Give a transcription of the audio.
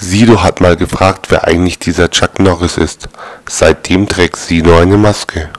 Sido hat mal gefragt, wer eigentlich dieser Chuck Norris ist. Seitdem trägt Sido eine Maske.